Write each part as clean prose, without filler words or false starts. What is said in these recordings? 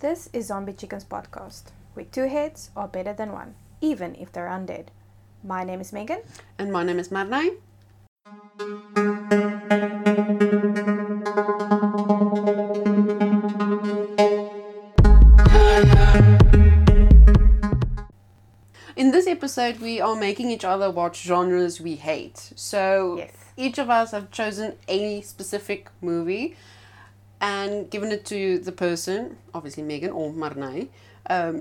This is Zombie Chickens podcast, with two heads or better than one, even if they're undead. My name is Megan. And my name is Marnay. In this episode, we are making each other watch genres we hate. So yes. Each of us have chosen a specific movie and given it to the person, obviously Megan or Marnay,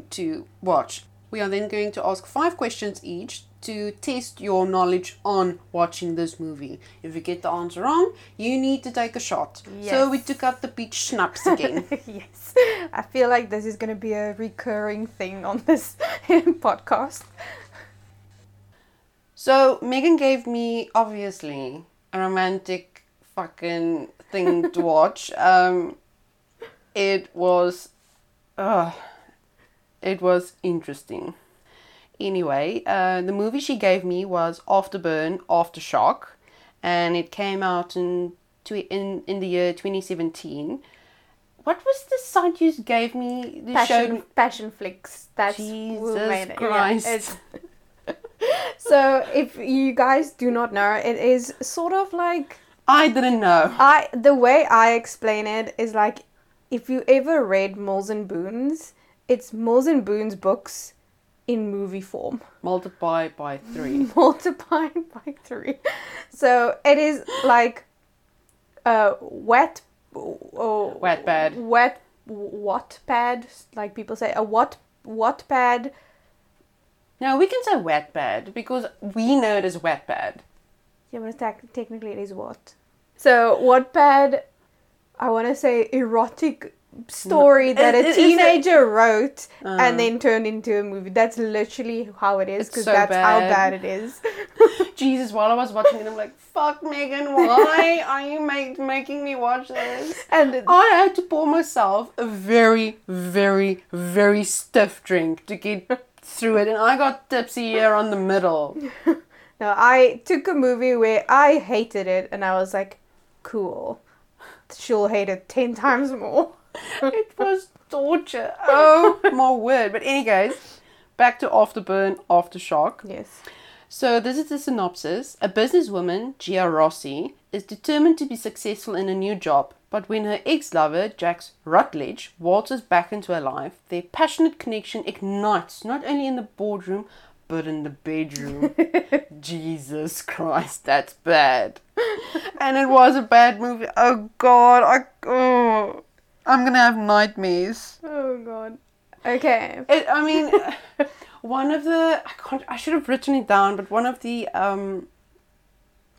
to watch. We are then going to ask 5 questions each to test your knowledge on watching this movie. If you get the answer wrong, you need to take a shot. Yes. So we took out the peach schnapps again. Yes. I feel like this is going to be a recurring thing on this podcast. So Megan gave me, obviously, a romantic fucking thing to watch. It was... It was interesting. Anyway, the movie she gave me was Afterburn Aftershock, and it came out in the year 2017. What was the site you gave me? Passion Flicks. That's Jesus made it. Christ. Yeah, so if you guys do not know, it is sort of like... I didn't know. The way I explain it is like, if you ever read Mills and Boon's, it's Mills and Boon's books in movie form. Multiplied by three. So it is like Wattpad, like people say. Wattpad. No, we can say Wattpad because we know it as Wattpad. Yeah, but technically it is what. So Wattpad, I want to say erotic story that a teenager wrote and then turned into a movie. That's literally how it is, because so that's how bad it is. Jesus, while I was watching it, I'm like, fuck, Megan, why are you making me watch this? And I had to pour myself a very, very, very stiff drink to get through it, and I got tipsy here on the middle. No, I took a movie where I hated it, and I was like, cool, she'll hate it 10 times more. It was torture. Oh my word. But anyways, back to Afterburn Aftershock. Yes. So this is the synopsis. A businesswoman, Gia Rossi, is determined to be successful in a new job, but when her ex-lover, Jax Rutledge, waltzes back into her life, their passionate connection ignites not only in the boardroom, but in the bedroom. Jesus Christ, that's bad. And it was a bad movie. Oh God, I'm going to have nightmares. Oh, God. Okay. One of the... I should have written it down, but one of the...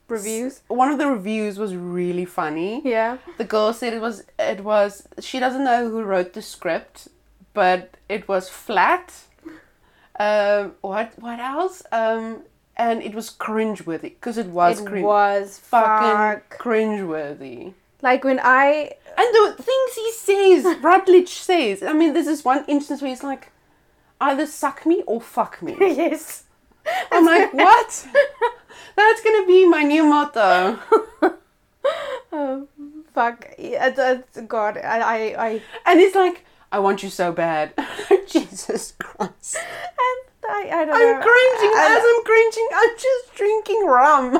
reviews? One of the reviews was really funny. Yeah. The girl said it was... She doesn't know who wrote the script, but it was flat. What else? And it was cringeworthy, because it was cringe. It was fucking cringeworthy. Like when I... And the things he says, Rutledge says. I mean, there's this one instance where he's like, either suck me or fuck me. Yes. I'm like, what? That's going to be my new motto. Oh, fuck. God, I... And it's like, I want you so bad. Jesus Christ. And I don't know. I'm cringing. As I'm cringing, I'm just drinking rum.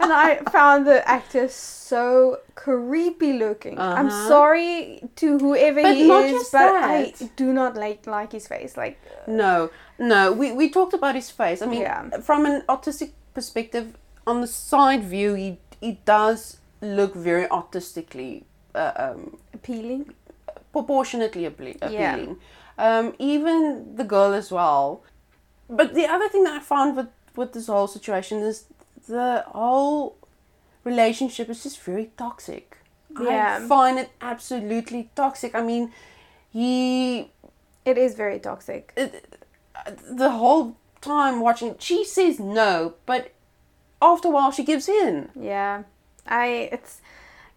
And I found the actor so creepy looking. Uh-huh. I'm sorry to whoever I do not like his face. Like no. We talked about his face. I mean, yeah. From an artistic perspective, on the side view, he does look very artistically appealing, proportionately appealing. Yeah. Even the girl as well. But the other thing that I found with this whole situation is the whole relationship is just very toxic. Yeah. I find it absolutely toxic. I mean, it is very toxic. The whole time watching, she says no, but after a while she gives in. Yeah.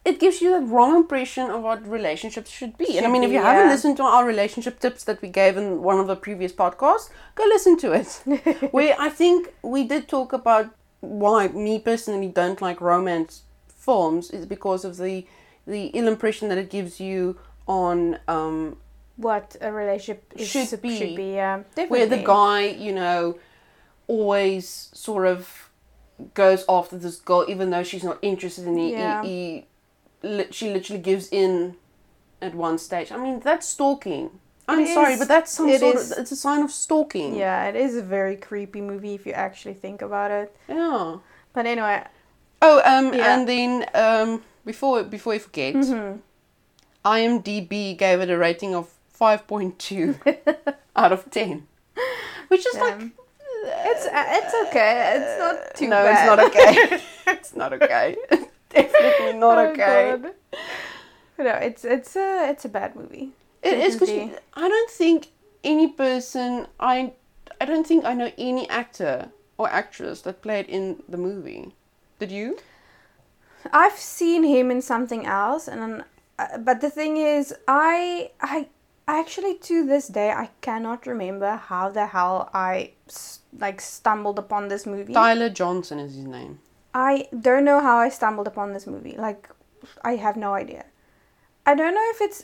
It gives you a wrong impression of what relationships should be. And I mean, if you haven't listened to our relationship tips that we gave in one of the previous podcasts, go listen to it. Where I think we did talk about why me personally don't like romance films is because of the ill impression that it gives you on what a relationship should be. Definitely. Where the guy, you know, always sort of goes after this girl, even though she's not interested in it. Yeah. She literally gives in at one stage. I mean, that's stalking. I'm sorry, but it's a sign of stalking. Yeah, it is a very creepy movie if you actually think about it. Yeah. But anyway. And then before I forget, mm-hmm. IMDb gave it a rating of 5.2 out of 10, which is it's okay. It's not too bad. No, it's not okay. It's not okay. Definitely not okay. God. No, it's a bad movie. It is, because I don't think any person, I don't think I know any actor or actress that played in the movie. Did you? I've seen him in something else, but the thing is, I actually to this day I cannot remember how the hell I stumbled upon this movie. Tyler Johnson is his name. I don't know how I stumbled upon this movie. I have no idea. I don't know if it's.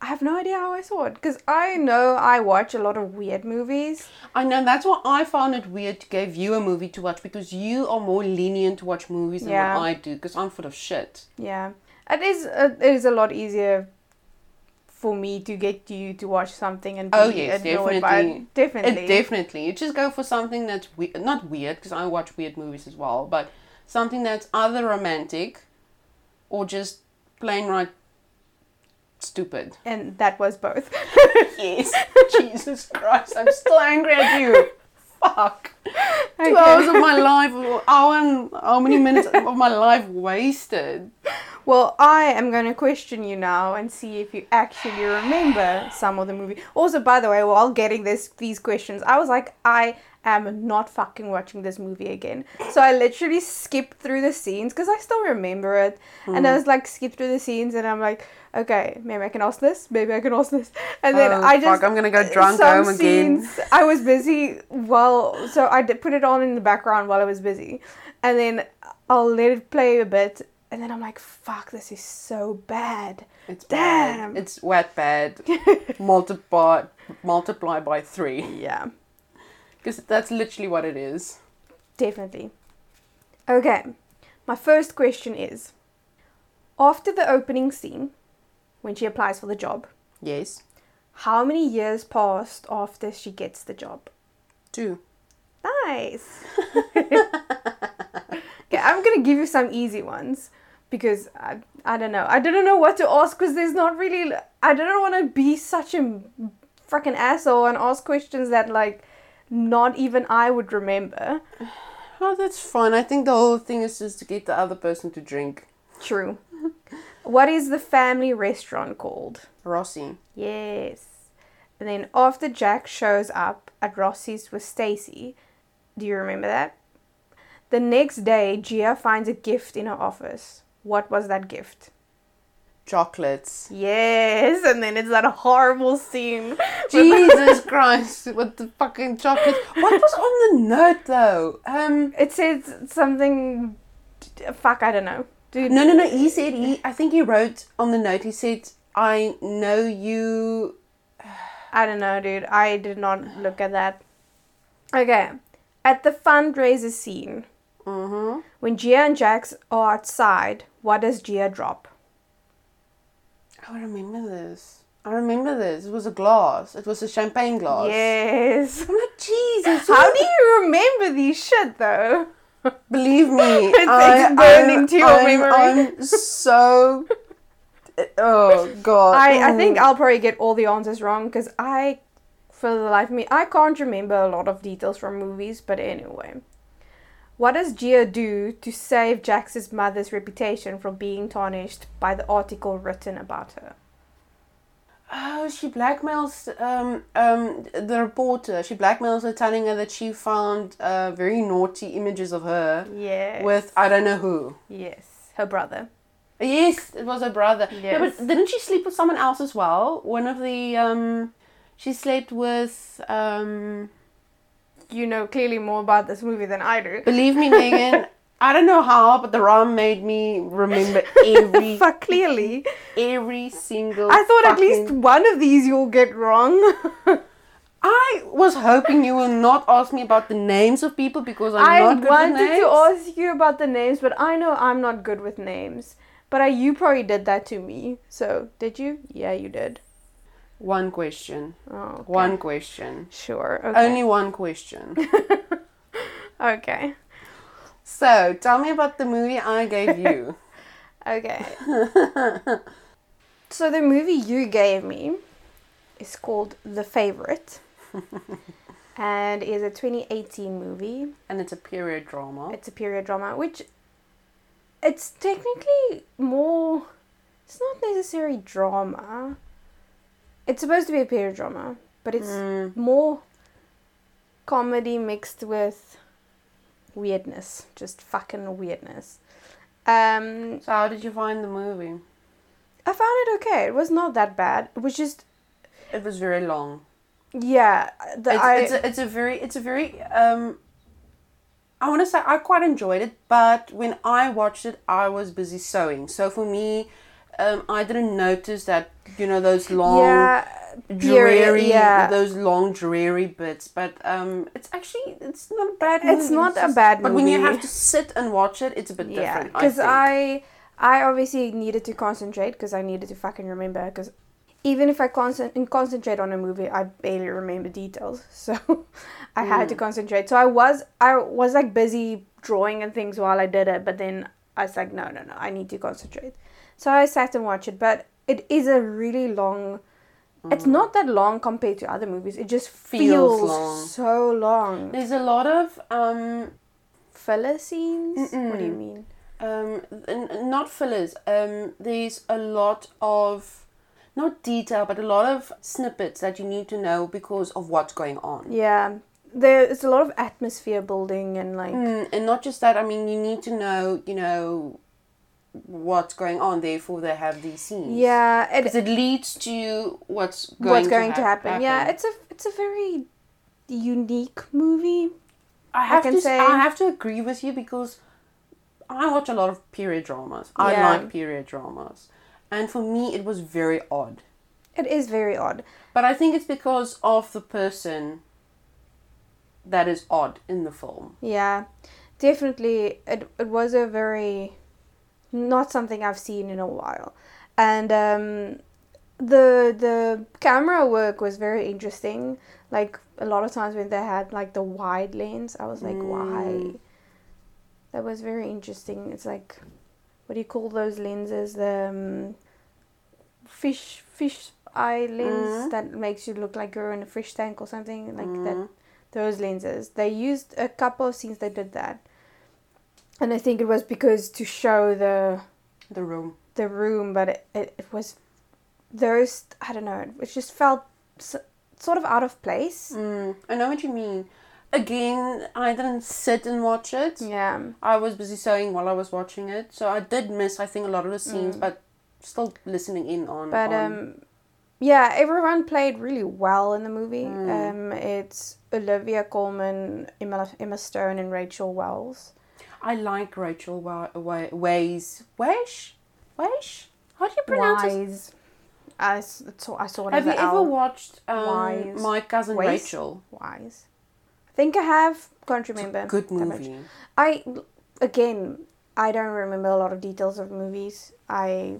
I have no idea how I saw it, because I know I watch a lot of weird movies. I know, that's why I found it weird to give you a movie to watch, because you are more lenient to watch movies than what I do, because I'm full of shit. Yeah. It is a lot easier for me to get you to watch something and be annoyed by it. Definitely. You just go for something that's not weird, because I watch weird movies as well, but something that's either romantic or just plain stupid. And that was both. Yes. Jesus Christ, I'm still angry at you. Fuck. Okay. 2 hours of my life, an hour and how many minutes of my life wasted. Well, I am going to question you now and see if you actually remember some of the movie. Also, by the way, while getting these questions, I was like, I am not fucking watching this movie again. So I literally skipped through the scenes, because I still remember it. Mm. And I was like, skipped through the scenes, and I'm like, okay, maybe I can ask this. And then I'm going to go drunk home again. I was busy so I did put it on in the background while I was busy. And then I'll let it play a bit. And then I'm like, fuck, this is so bad. It's damn. Bad. It's Wattpad. Multiply by 3. Yeah. Because that's literally what it is. Definitely. Okay. My first question is, after the opening scene, when she applies for the job. Yes. How many years passed after she gets the job? 2. Nice. Okay, I'm going to give you some easy ones. Because I don't know. I don't know what to ask, because there's not really... I don't want to be such a freaking asshole and ask questions that not even I would remember. Oh, that's fine. I think the whole thing is just to get the other person to drink. True. What is the family restaurant called? Rossi. Yes. And then after Jack shows up at Rossi's with Stacy, do you remember that? The next day, Gia finds a gift in her office. What was that gift? Chocolates. Yes, and then it's that horrible scene. Jesus Christ, with the fucking chocolates. What was on the note, though? It said something... Fuck, I don't know. Dude. No, he said... I think he wrote on the note, he said, I know you... I don't know, dude. I did not look at that. Okay. At the fundraiser scene... Mm-hmm. When Gia and Jax are outside, what does Gia drop? I remember this. It was a glass. It was a champagne glass. Yes. I'm like, Jesus. How do you remember these shit, though? Believe me. It's burning to your memory. I'm so... Oh, God. I think I'll probably get all the answers wrong, because for the life of me, I can't remember a lot of details from movies, but anyway... What does Gia do to save Jax's mother's reputation from being tarnished by the article written about her? Oh, she blackmails the reporter. She blackmails her, telling her that she found very naughty images of her. Yes. With I don't know who. Yes, her brother. Yes, it was her brother. Yes. No, but didn't she sleep with someone else as well? One of the... she slept with... You know clearly more about this movie than I do. Believe me, Megan, I don't know how, but the rum made me remember every... Fuck, clearly. Every single... I thought at least one of these you'll get wrong. I was hoping you will not ask me about the names of people because I'm not good with names. I wanted to ask you about the names, but I know I'm not good with names. But you probably did that to me. So, did you? Yeah, you did. One question. Oh, okay. One question. Sure. Okay. Only one question. Okay. So, tell me about the movie I gave you. Okay. So, the movie you gave me is called The Favourite. And is a 2018 movie. And it's a period drama. It's a period drama, which... It's technically more... It's not necessarily drama. It's supposed to be a period drama. But it's more comedy mixed with... weirdness, just fucking weirdness. So how did you find the movie? I found it okay. It was not that bad. It was just. It was very long. Yeah, it's a very. I want to say I quite enjoyed it, but when I watched it, I was busy sewing. So for me, I didn't notice that those long. Yeah. Those long dreary bits, but it's not a bad movie. It's not a bad movie, but when you have to sit and watch it, it's a bit different. Because I obviously needed to concentrate because I needed to fucking remember. Because even if I concentrate on a movie, I barely remember details, so I had to concentrate. So I was like busy drawing and things while I did it, but then I was like, no, I need to concentrate. So I sat and watched it, but it is a really long. It's not that long compared to other movies. It just feels long. So long. There's a lot of filler scenes. Mm-mm. What do you mean? Not fillers. There's a lot of not detail, but a lot of snippets that you need to know because of what's going on. Yeah, there's a lot of atmosphere building and like. And not just that. I mean, you need to know. What's going on, therefore they have these scenes. Yeah, because it leads to what's going to happen. Yeah, it's a very unique movie. I have to agree with you because I watch a lot of period dramas. Yeah. I like period dramas, and for me it was very odd. It is very odd, but I think it's because of the person that is odd in the film. Yeah, definitely. It was a very not something I've seen in a while. And the camera work was very interesting. Like, a lot of times when they had, like, the wide lens, I was like, why? That was very interesting. It's like, what do you call those lenses? The fish eye lens that makes you look like you're in a fish tank or something. Like, that. Those lenses. They used a couple of scenes they did that. And I think it was because to show the room, but it was those, I don't know, it just felt sort of out of place. I know what you mean. Again, I didn't sit and watch it. Yeah. I was busy sewing while I was watching it, so I did miss, I think, a lot of the scenes, but still listening in on. But yeah, everyone played really well in the movie. It's Olivia Colman, Emma Stone, and Rachel Weisz. I like Rachel Weisz. Weisz? How do you pronounce it? I saw it. Have you ever watched My Cousin Rachel? Weisz. I think I have. Can't remember. It's a good movie. I don't remember a lot of details of movies. I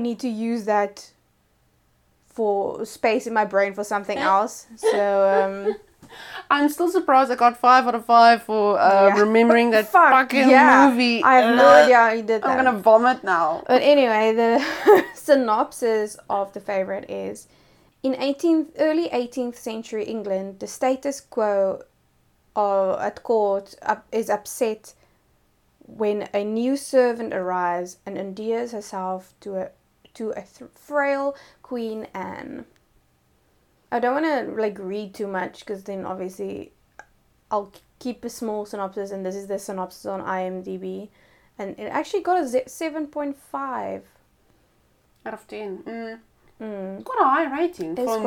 need to use that for space in my brain for something else. So. I'm still surprised I got 5 out of 5 for remembering that fucking movie. I have no idea how you did that. I'm gonna vomit now. But anyway, the synopsis of The Favourite is: in early 18th century England, the status quo at court is upset when a new servant arrives and endears herself to a frail Queen Anne. I don't want to read too much because then obviously I'll keep a small synopsis, and this is the synopsis on IMDb, and it actually got a 7.5 out of 10. Quite a high rating for a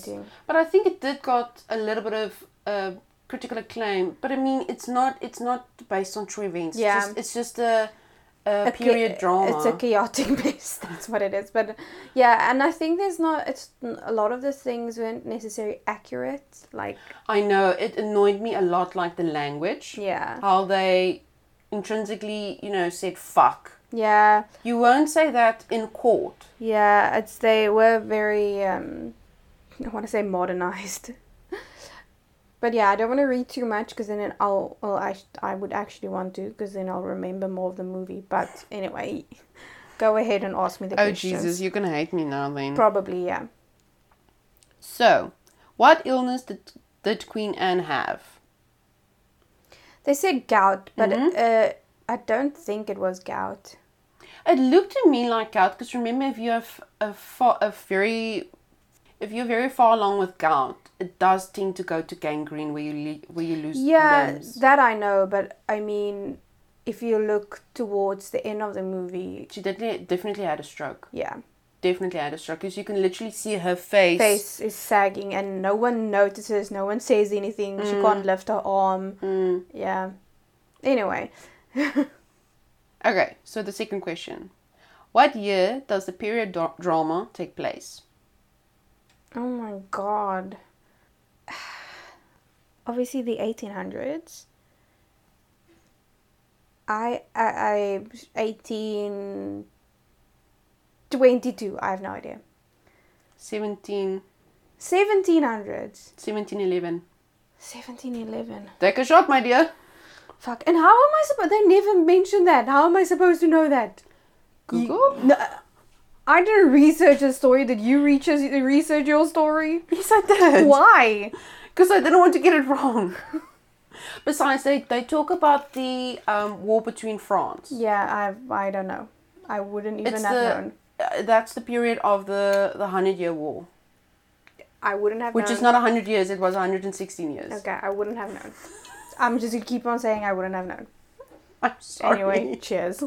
movie. But I think it did got a little bit of critical acclaim, but I mean, it's not based on true events. Yeah. It's just a period drama. It's a chaotic mess. That's what it is. But yeah, and I think a lot of the things weren't necessarily accurate. Like, I know it annoyed me a lot, like the language. Yeah. How they intrinsically, said fuck. Yeah. You won't say that in court. Yeah, they were very, I want to say modernized. But yeah, I don't want to read too much because then I would actually want to, because then I'll remember more of the movie. But anyway, go ahead and ask me the questions. Oh Jesus, you're going to hate me now then. Probably, yeah. So, what illness did Queen Anne have? They said gout, but I don't think it was gout. It looked to me like gout, because remember, if you have if you're very far along with gout, it does tend to go to gangrene, where you lose limbs. Yeah, that I know, but I mean, if you look towards the end of the movie, she definitely had a stroke. Yeah. Definitely had a stroke, because you can literally see her face. Face is sagging, and no one notices, no one says anything, she can't lift her arm. Mm. Yeah. Anyway. Okay, so the second question. What year does the period drama take place? Oh my god. Obviously the 1800s. 1822. I have no idea. 1700s. 1711. 1711. Take a shot, my dear. Fuck. And how am I supposed... They never mentioned that. How am I supposed to know that? Google? No. I didn't research a story. Did you research your story? Yes, I did. Why? Because I didn't want to get it wrong. Besides, they talk about the war between France. Yeah, I don't know. I wouldn't even have known. That's the period of the 100-year war. I wouldn't have known. Which is not 100 years. It was 116 years. Okay, I wouldn't have known. I'm just going to keep on saying I wouldn't have known. I'm sorry. Anyway, cheers.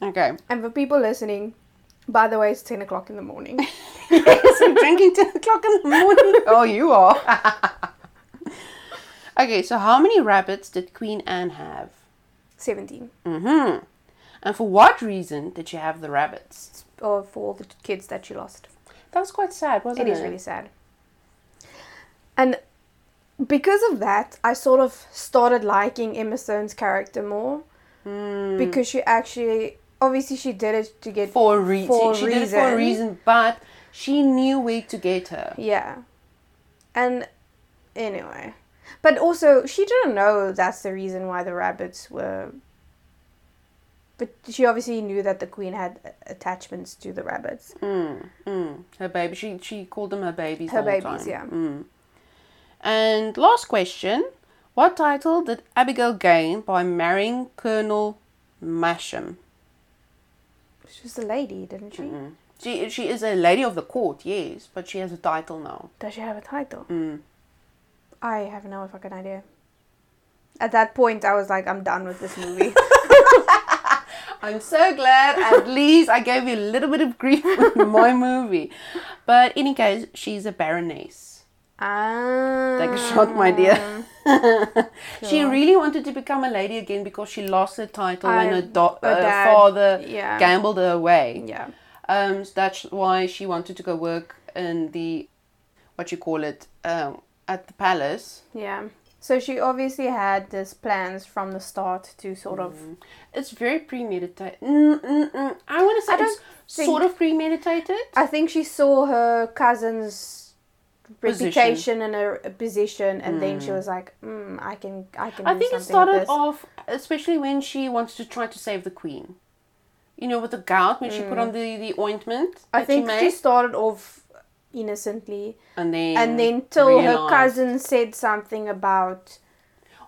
Okay. And for people listening, by the way, it's 10 o'clock in the morning. Yes, I'm drinking 10 o'clock in the morning. Oh, you are. Okay, so how many rabbits did Queen Anne have? 17. Mm-hmm. And for what reason did she have the rabbits? Oh, for all the kids that she lost. That was quite sad, wasn't it? It is really sad. And because of that, I sort of started liking Emma Stone's character more. Because she obviously she did it to get... She did it for a reason, but she knew where to get her. Yeah. And anyway. But also, she didn't know that's the reason why the rabbits were... But she obviously knew that the queen had attachments to the rabbits. Her baby. She called them her babies all the time. Her babies, yeah. And last question... What title did Abigail gain by marrying Colonel Masham? She was a lady, didn't she? Mm-hmm. She is a lady of the court, yes, but she has a title now. Does she have a title? I have no fucking idea. At that point, I was like, I'm done with this movie. I'm so glad at least I gave you a little bit of grief with my movie. But in any case, she's a baroness. Take a shot, my dear. Sure. She really wanted to become a lady again because she lost her title when her father gambled her away. Yeah. So that's why she wanted to go work in the, at the palace. Yeah. So she obviously had these plans from the start to sort of... It's very premeditated. I want to say sort of premeditated. I think she saw her cousin's reputation and a position, and then she was like, I think it started off, especially when she wanted to try to save the queen, with the gout, when she put on the ointment. I think she started off innocently, and then till her cousin said something about,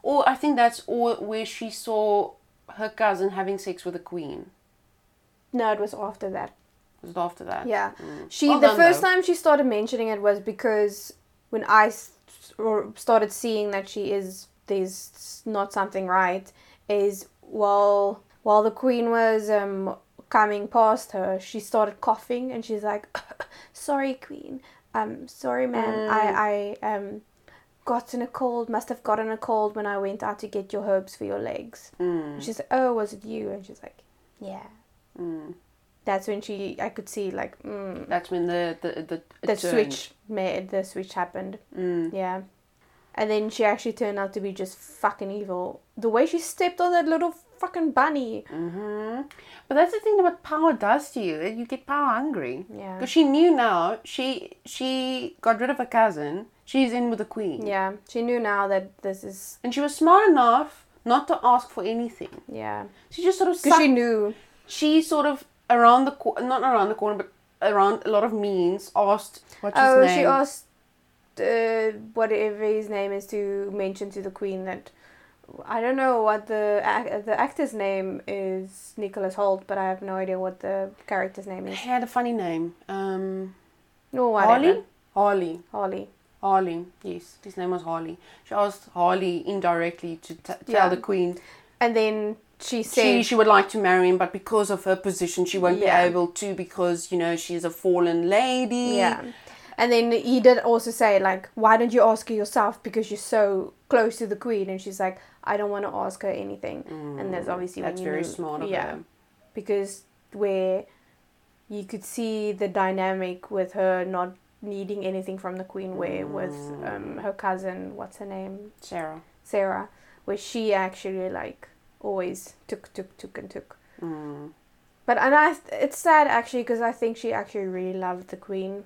or I think that's all where she saw her cousin having sex with the queen. No, it was after that. Was it after that? Yeah. The first time she started mentioning it was because when I started seeing that there's not something right, is while the queen was coming past her, she started coughing and she's like, sorry, queen, sorry, man, I gotten a cold, must have gotten a cold when I went out to get your herbs for your legs. Mm. She's like, oh, was it you? And she's like, yeah. Mm. That's when I could see, like, that's when the switch happened. Mm. Yeah. And then she actually turned out to be just fucking evil. The way she stepped on that little fucking bunny. Mm-hmm. But that's the thing that what power does to you. You get power hungry. Yeah. Because she knew now. She got rid of her cousin. She's in with the queen. Yeah. She knew now that this is... And she was smart enough not to ask for anything. Yeah. She just sort of... Because she knew. She sort of, not around the corner, but around a lot of means, asked... What's his name? She asked... whatever his name is to mention to the queen that I don't know what the actor's name is, Nicholas Holt, but I have no idea what the character's name is. He had a funny name. Harley. Yes, his name was Harley. She asked Harley indirectly to tell the queen, and then she said she would like to marry him, but because of her position, she won't be able to because she's a fallen lady. Yeah. And then he did also say, like, why don't you ask her yourself because you're so close to the queen? And she's like, I don't want to ask her anything. Mm, and that's obviously... That's very smart of her. Yeah. Because where you could see the dynamic with her not needing anything from the queen, where with her cousin, what's her name? Sarah. Where she actually, like, always took. Mm. But it's sad, actually, because I think she actually really loved the queen.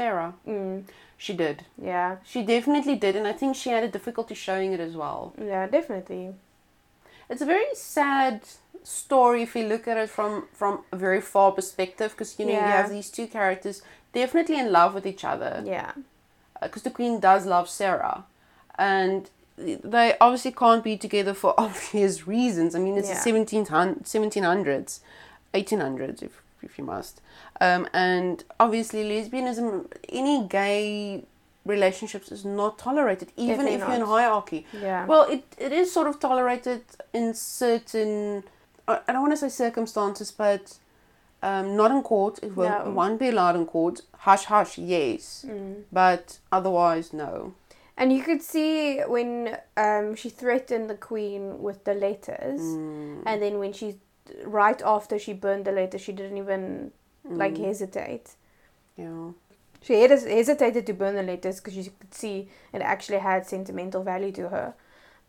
Sarah. Mm. She did. Yeah. She definitely did, and I think she had a difficulty showing it as well. Yeah, definitely. It's a very sad story if you look at it from a very far perspective, because, you have these two characters definitely in love with each other. Yeah. Because the queen does love Sarah, and they obviously can't be together for obvious reasons. I mean, it's the 1700s, 1800s, if you must. And obviously lesbianism, any gay relationships is not tolerated, even if you're in hierarchy. Yeah. Well, it is sort of tolerated in certain, I don't want to say circumstances, but not in court. It won't be allowed in court. Hush, hush, yes. Mm. But otherwise, no. And you could see when she threatened the queen with the letters, and then when she... Right after she burned the letter, she didn't even hesitate. Yeah, she hesitated to burn the letters because you could see it actually had sentimental value to her.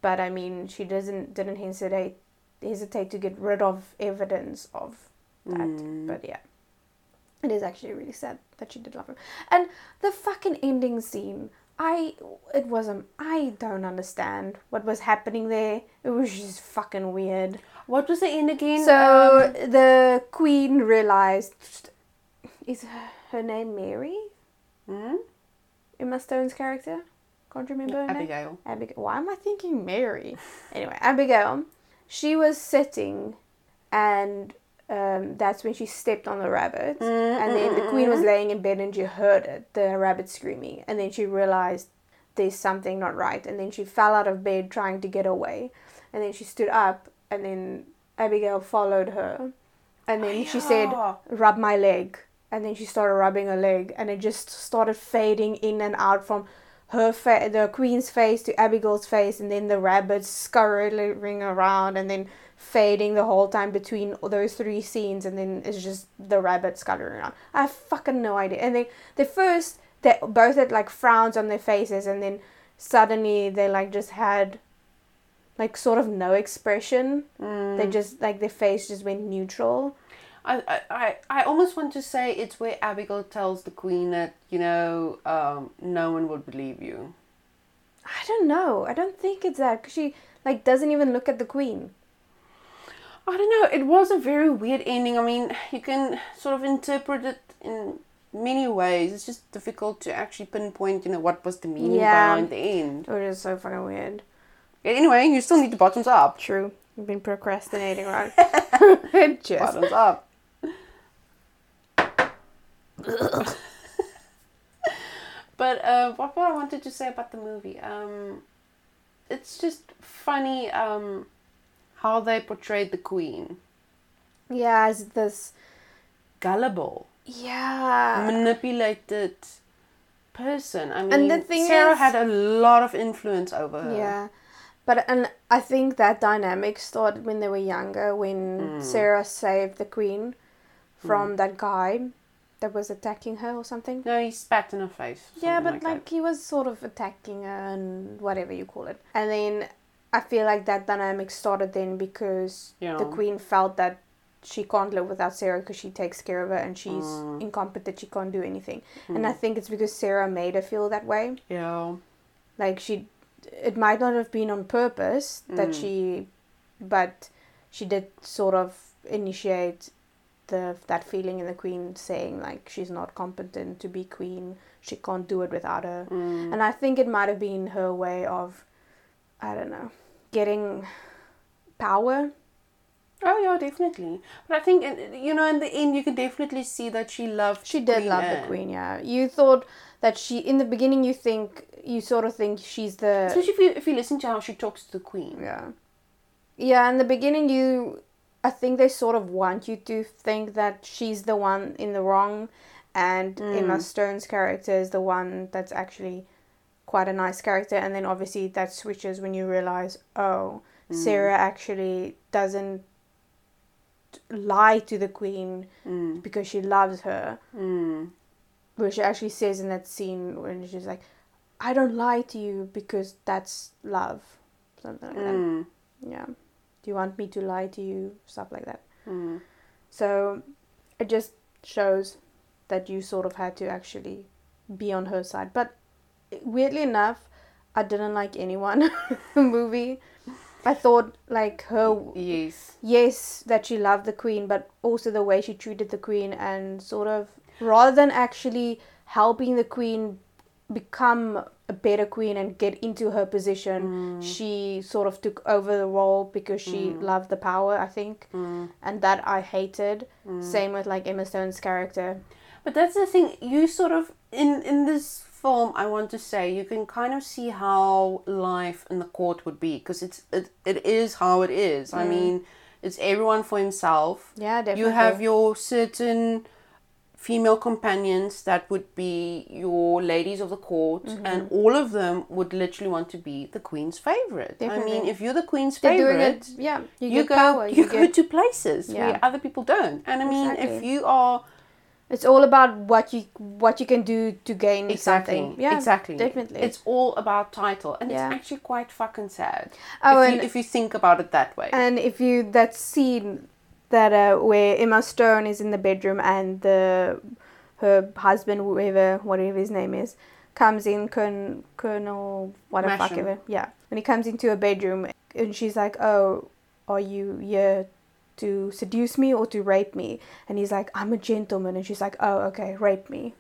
But I mean, she didn't hesitate to get rid of evidence of that. But yeah, it is actually really sad that she did love him. And the fucking ending scene, I don't understand what was happening there. It was just fucking weird. What was the end again? So the queen realized, is her name Mary? Hmm? Emma Stone's character? Can't remember her name. Abigail. Why am I thinking Mary? Anyway, Abigail. She was sitting, and that's when she stepped on the rabbit. And then the queen was laying in bed, and she heard the rabbit screaming. And then she realized there's something not right. And then she fell out of bed trying to get away. And then she stood up. And then Abigail followed her. And then she said, rub my leg. And then she started rubbing her leg. And it just started fading in and out from her the queen's face to Abigail's face. And then the rabbits scurrying around. And then fading the whole time between those three scenes. And then it's just the rabbit scuttering around. I have fucking no idea. And then they both had like frowns on their faces. And then suddenly they like just had... like sort of no expression. They just like their face just went neutral. I almost want to say it's where Abigail tells the queen that no one would believe you. I don't know. I don't think it's that, because she like doesn't even look at the queen. I don't know. It was a very weird ending. I mean, you can sort of interpret it in many ways. It's just difficult to actually pinpoint what was the meaning behind the end. It was so fucking weird. Anyway, you still need the bottoms up. True. You've been procrastinating, right? Cheers. Bottoms up. But what I wanted to say about the movie, it's just funny how they portrayed the queen. Yeah, as this... Gullible. Yeah. Manipulated. person. I mean, and the thing Sarah had a lot of influence over her. Yeah. But and I think that dynamic started when they were younger, when Sarah saved the queen from that guy that was attacking her or something. No, he spat in her face. Yeah, but like he was sort of attacking her and whatever you call it. And then I feel like that dynamic started then because the queen felt that she can't live without Sarah because she takes care of her and she's incompetent, she can't do anything. And I think it's because Sarah made her feel that way. Yeah. Like it might not have been on purpose that but she did sort of initiate that feeling in the queen, saying like she's not competent to be queen, she can't do it without her. And I think it might have been her way of, I don't know, getting power. Oh yeah, definitely. But I think in the end you can definitely see that she loved. She did love the queen. Yeah, you thought that she in the beginning. You sort of think she's the. Especially if you listen to how she talks to the queen. Yeah, yeah. In the beginning, I think they sort of want you to think that she's the one in the wrong, and Emma Stone's character is the one that's actually quite a nice character. And then obviously that switches when you realize, oh, Sarah actually doesn't lie to the queen because she loves her, which she actually says in that scene when she's like, I don't lie to you because that's love, something like that. Yeah, do you want me to lie to you, stuff like that. So it just shows that you sort of had to actually be on her side. But weirdly enough, I didn't like anyone in the movie. I thought like her... Yes, that she loved the queen, but also the way she treated the queen and sort of... Rather than actually helping the queen become a better queen and get into her position, she sort of took over the role because she loved the power, I think. And that I hated. Same with like Emma Stone's character. But that's the thing, you sort of... In this film, I want to say, you can kind of see how life in the court would be, because it is how it is. I mean, it's everyone for himself. Yeah, definitely. You have your certain female companions that would be your ladies of the court, and all of them would literally want to be the queen's favorite. Definitely. I mean, if you're the queen's favorite, you go to places where other people don't. And I mean, if you are... It's all about what you can do to gain something. Yeah, exactly. Definitely. It's all about title. And it's actually quite fucking sad. Oh, if you think about it that way. And if you... That scene that where Emma Stone is in the bedroom and her husband, whatever his name is, comes in, Colonel... What the fuck ever. Yeah. When he comes into her bedroom and she's like, oh, are you here to seduce me or to rape me? And he's like, I'm a gentleman. And she's like, oh, okay, rape me.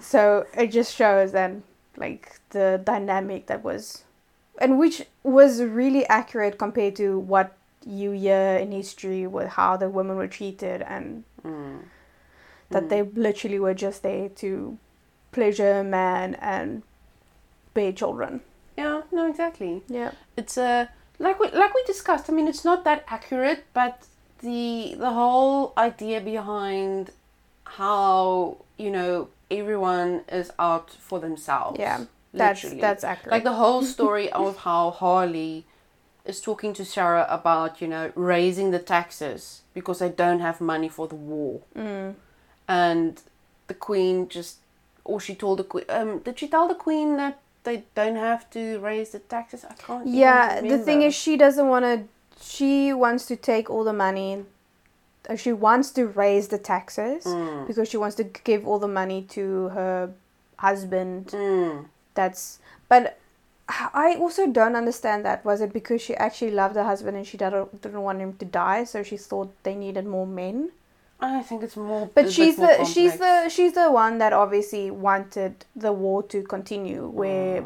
So it just shows then like the dynamic that was, and which was really accurate compared to what you hear in history with how the women were treated, and that they literally were just there to pleasure a man and bear children. Yeah, no, exactly. Yeah, it's a... Like we discussed, I mean, it's not that accurate, but the whole idea behind how, everyone is out for themselves. Yeah, literally. That's accurate. Like the whole story of how Harley is talking to Sarah about, raising the taxes because they don't have money for the war. And the queen she told the queen, did she tell the queen that they don't have to raise the taxes? I can't. Yeah, the thing is, she doesn't want to. She wants to take all the money. She wants to raise the taxes because she wants to give all the money to her husband. But I also don't understand that. Was it because she actually loved her husband and she didn't want him to die, so she thought they needed more men? I think it's more... But she's the one that obviously wanted the war to continue, where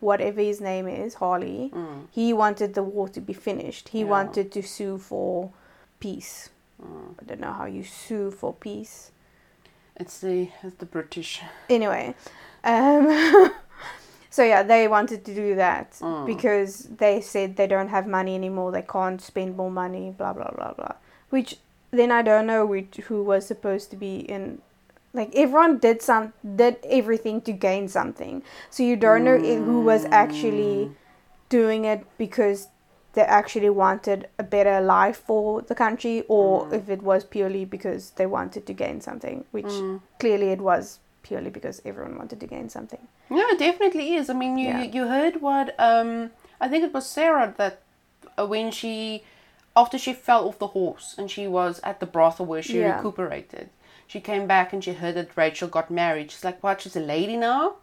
whatever his name is, Harley, he wanted the war to be finished. He wanted to sue for peace. I don't know how you sue for peace. It's the British. Anyway. So yeah, they wanted to do that because they said they don't have money anymore, they can't spend more money, blah, blah, blah, blah. Which... Then I don't know who was supposed to be in Like, everyone did everything to gain something. So you don't know who was actually doing it because they actually wanted a better life for the country, or if it was purely because they wanted to gain something, which clearly it was purely because everyone wanted to gain something. No, it definitely is. I mean, you heard what, I think it was Sarah that when she, after she fell off the horse and she was at the brothel where she recuperated, she came back and she heard that Rachel got married. She's like, what, she's a lady now?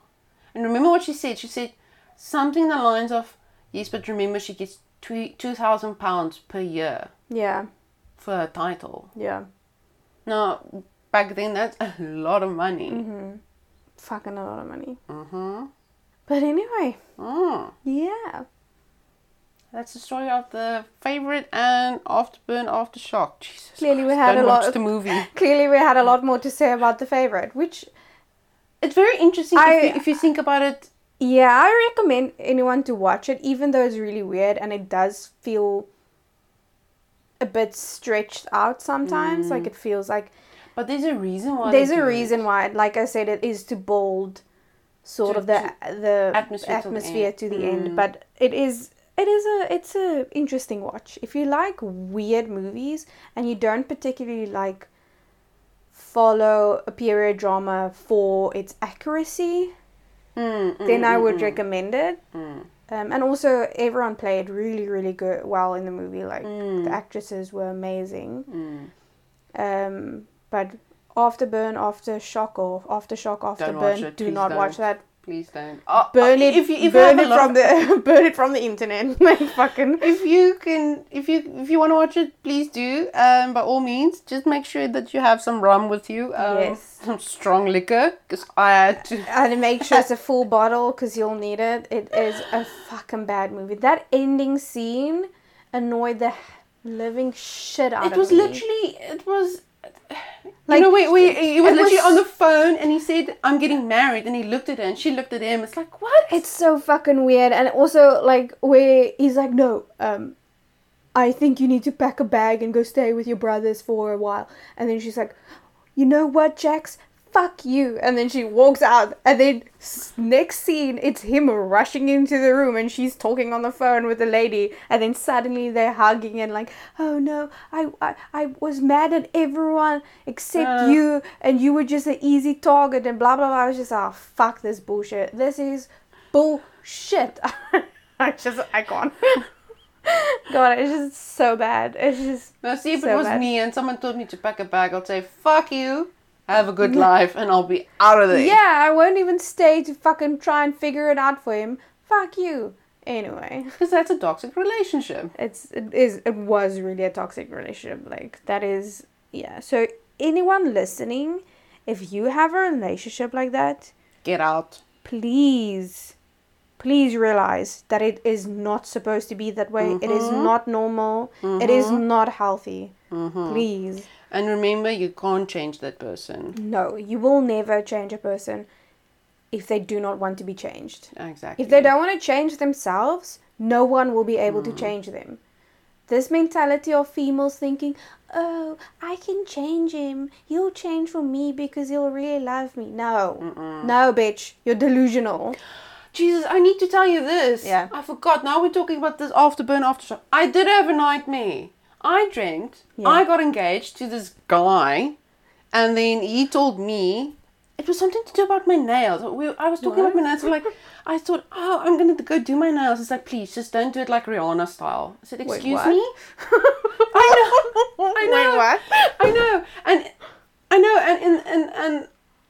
And remember what she said? She said something in the lines of, yes, but remember she gets £2,000 per year. Yeah. For her title. Yeah. Now, back then, that's a lot of money. Mm-hmm. Fucking a lot of money. Mm-hmm. But anyway. Mm. Yeah. That's the story of The Favourite and Afterburn Aftershock. Jesus clearly Christ. We had Clearly we had a lot more to say about The Favourite, which it's very interesting if you think about it. Yeah, I recommend anyone to watch it, even though it's really weird and it does feel a bit stretched out sometimes. Like it feels like, but there's a reason why. Like I said, it is to build sort of the atmosphere to the end. But it is. It's a interesting watch. If you like weird movies and you don't particularly like follow a period drama for its accuracy, then I would recommend it. And also, everyone played really, really good well in the movie. Like the actresses were amazing. But Afterburn, Aftershock, or Aftershock, Afterburn, do not watch that. Please don't. Burn it from the internet. Like, fucking. If you want to watch it, please do. By all means, just make sure that you have some rum with you. Yes. Some strong liquor, because I had to. And make sure it's a full bottle, because you'll need it. It is a fucking bad movie. That ending scene annoyed the living shit out of me. It was. Like, no, wait, he was literally on the phone and he said, I'm getting married, and he looked at her and she looked at him. It's like, what? It's so fucking weird. And also, like, where he's like, no, I think you need to pack a bag and go stay with your brothers for a while. And then she's like, you know what, Jax? Fuck you. And then she walks out, and then next scene, it's him rushing into the room and she's talking on the phone with the lady, and then suddenly they're hugging and like, oh no, I was mad at everyone except you, and you were just an easy target and blah blah blah. I was just, oh fuck this bullshit. This is bullshit. I can't. God, it's just so bad. It's just no, see, if so it was bad. Me and someone told me to pack a bag, I'd say, fuck you. Have a good life and I'll be out of there. Yeah, I won't even stay to fucking try and figure it out for him. Fuck you. Anyway. Because that's a toxic relationship. It was really a toxic relationship. Like, that is, yeah. So, anyone listening, if you have a relationship like that, get out. Please realize that it is not supposed to be that way. Mm-hmm. It is not normal. Mm-hmm. It is not healthy. Mm-hmm. Please. And remember, you can't change that person. No, you will never change a person if they do not want to be changed. Exactly. If they don't want to change themselves, no one will be able to change them. This mentality of females thinking, oh, I can change him. He'll change for me because he'll really love me. No. Mm-mm. No, bitch. You're delusional. Jesus, I need to tell you this. Yeah. I forgot. Now we're talking about this Afterburn Aftershock. I did have a nightmare. I drank, I got engaged to this guy, and then he told me, it was something to do about my nails. I was talking about my nails, so like, I thought, oh, I'm going to go do my nails. It's like, please, just don't do it like Rihanna style. I said, excuse me? I know. Wait, what? I know, and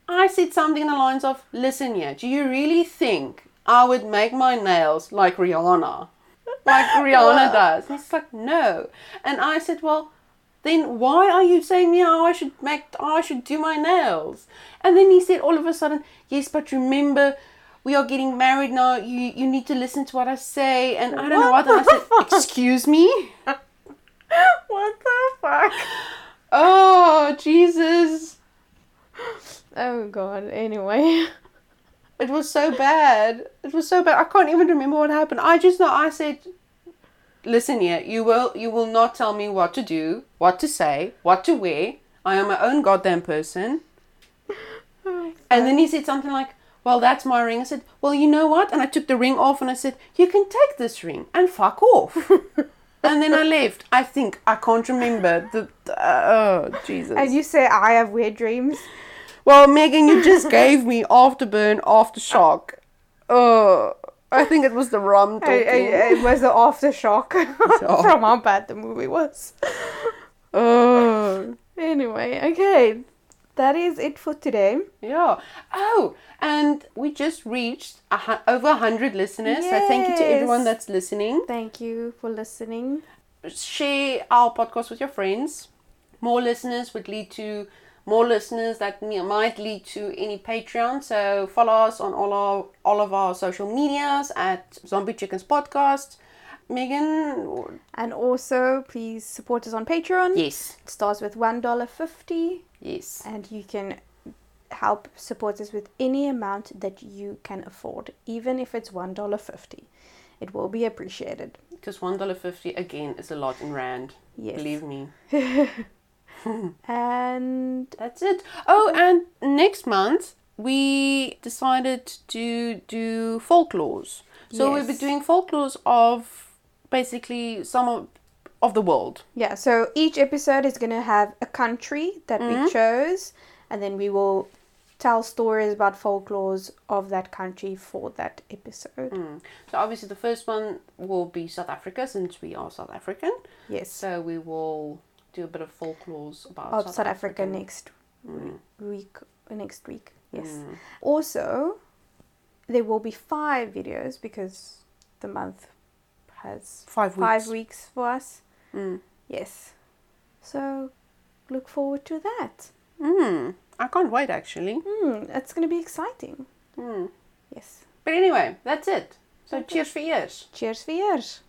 I said something in the lines of, listen here, do you really think I would make my nails like Rihanna? Like Rihanna does. And it's like, no. And I said, well, then why are you saying me how I should do my nails? And then he said all of a sudden, yes, but remember, we are getting married now. You need to listen to what I say. And I don't know what. And I said, excuse me? What the fuck? Oh, Jesus. Oh, God. Anyway. It was so bad. I can't even remember what happened. I just know I said, listen here, you will not tell me what to do, what to say, what to wear. I am my own goddamn person. And then he said something like, well, that's my ring. I said, well, you know what? And I took the ring off and I said, you can take this ring and fuck off. And then I left. I think, I can't remember. Oh, Jesus. And you say, I have weird dreams. Well, Megan, you just gave me Afterburn Aftershock. Oh, I think it was the rum talking. It was the aftershock from how bad the movie was. Oh. Anyway, okay. That is it for today. Yeah. Oh, and we just reached over 100 listeners. Yes. So thank you to everyone that's listening. Thank you for listening. Share our podcast with your friends. More listeners would lead to more listeners that might lead to any Patreon. So follow us on all of our social medias at Zombie Chickens Podcast. Megan. And also, please support us on Patreon. Yes. It starts with $1.50. Yes. And you can help support us with any amount that you can afford, even if it's $1.50. It will be appreciated. Because $1.50, again, is a lot in rand. Yes. Believe me. And that's it. Oh, and next month, we decided to do folklores. So yes. We'll be doing folklores of basically some of the world. Yeah, so each episode is going to have a country that we chose, and then we will tell stories about folklores of that country for that episode. So obviously the first one will be South Africa, since we are South African. Yes. So we will do a bit of folklores about South Africa next week. Yes. Also, there will be 5 videos because the month has 5 weeks for us. Yes. So look forward to that. I can't wait, actually. That's going to be exciting. Yes. But anyway, that's it. So okay. Cheers for years. Cheers for years.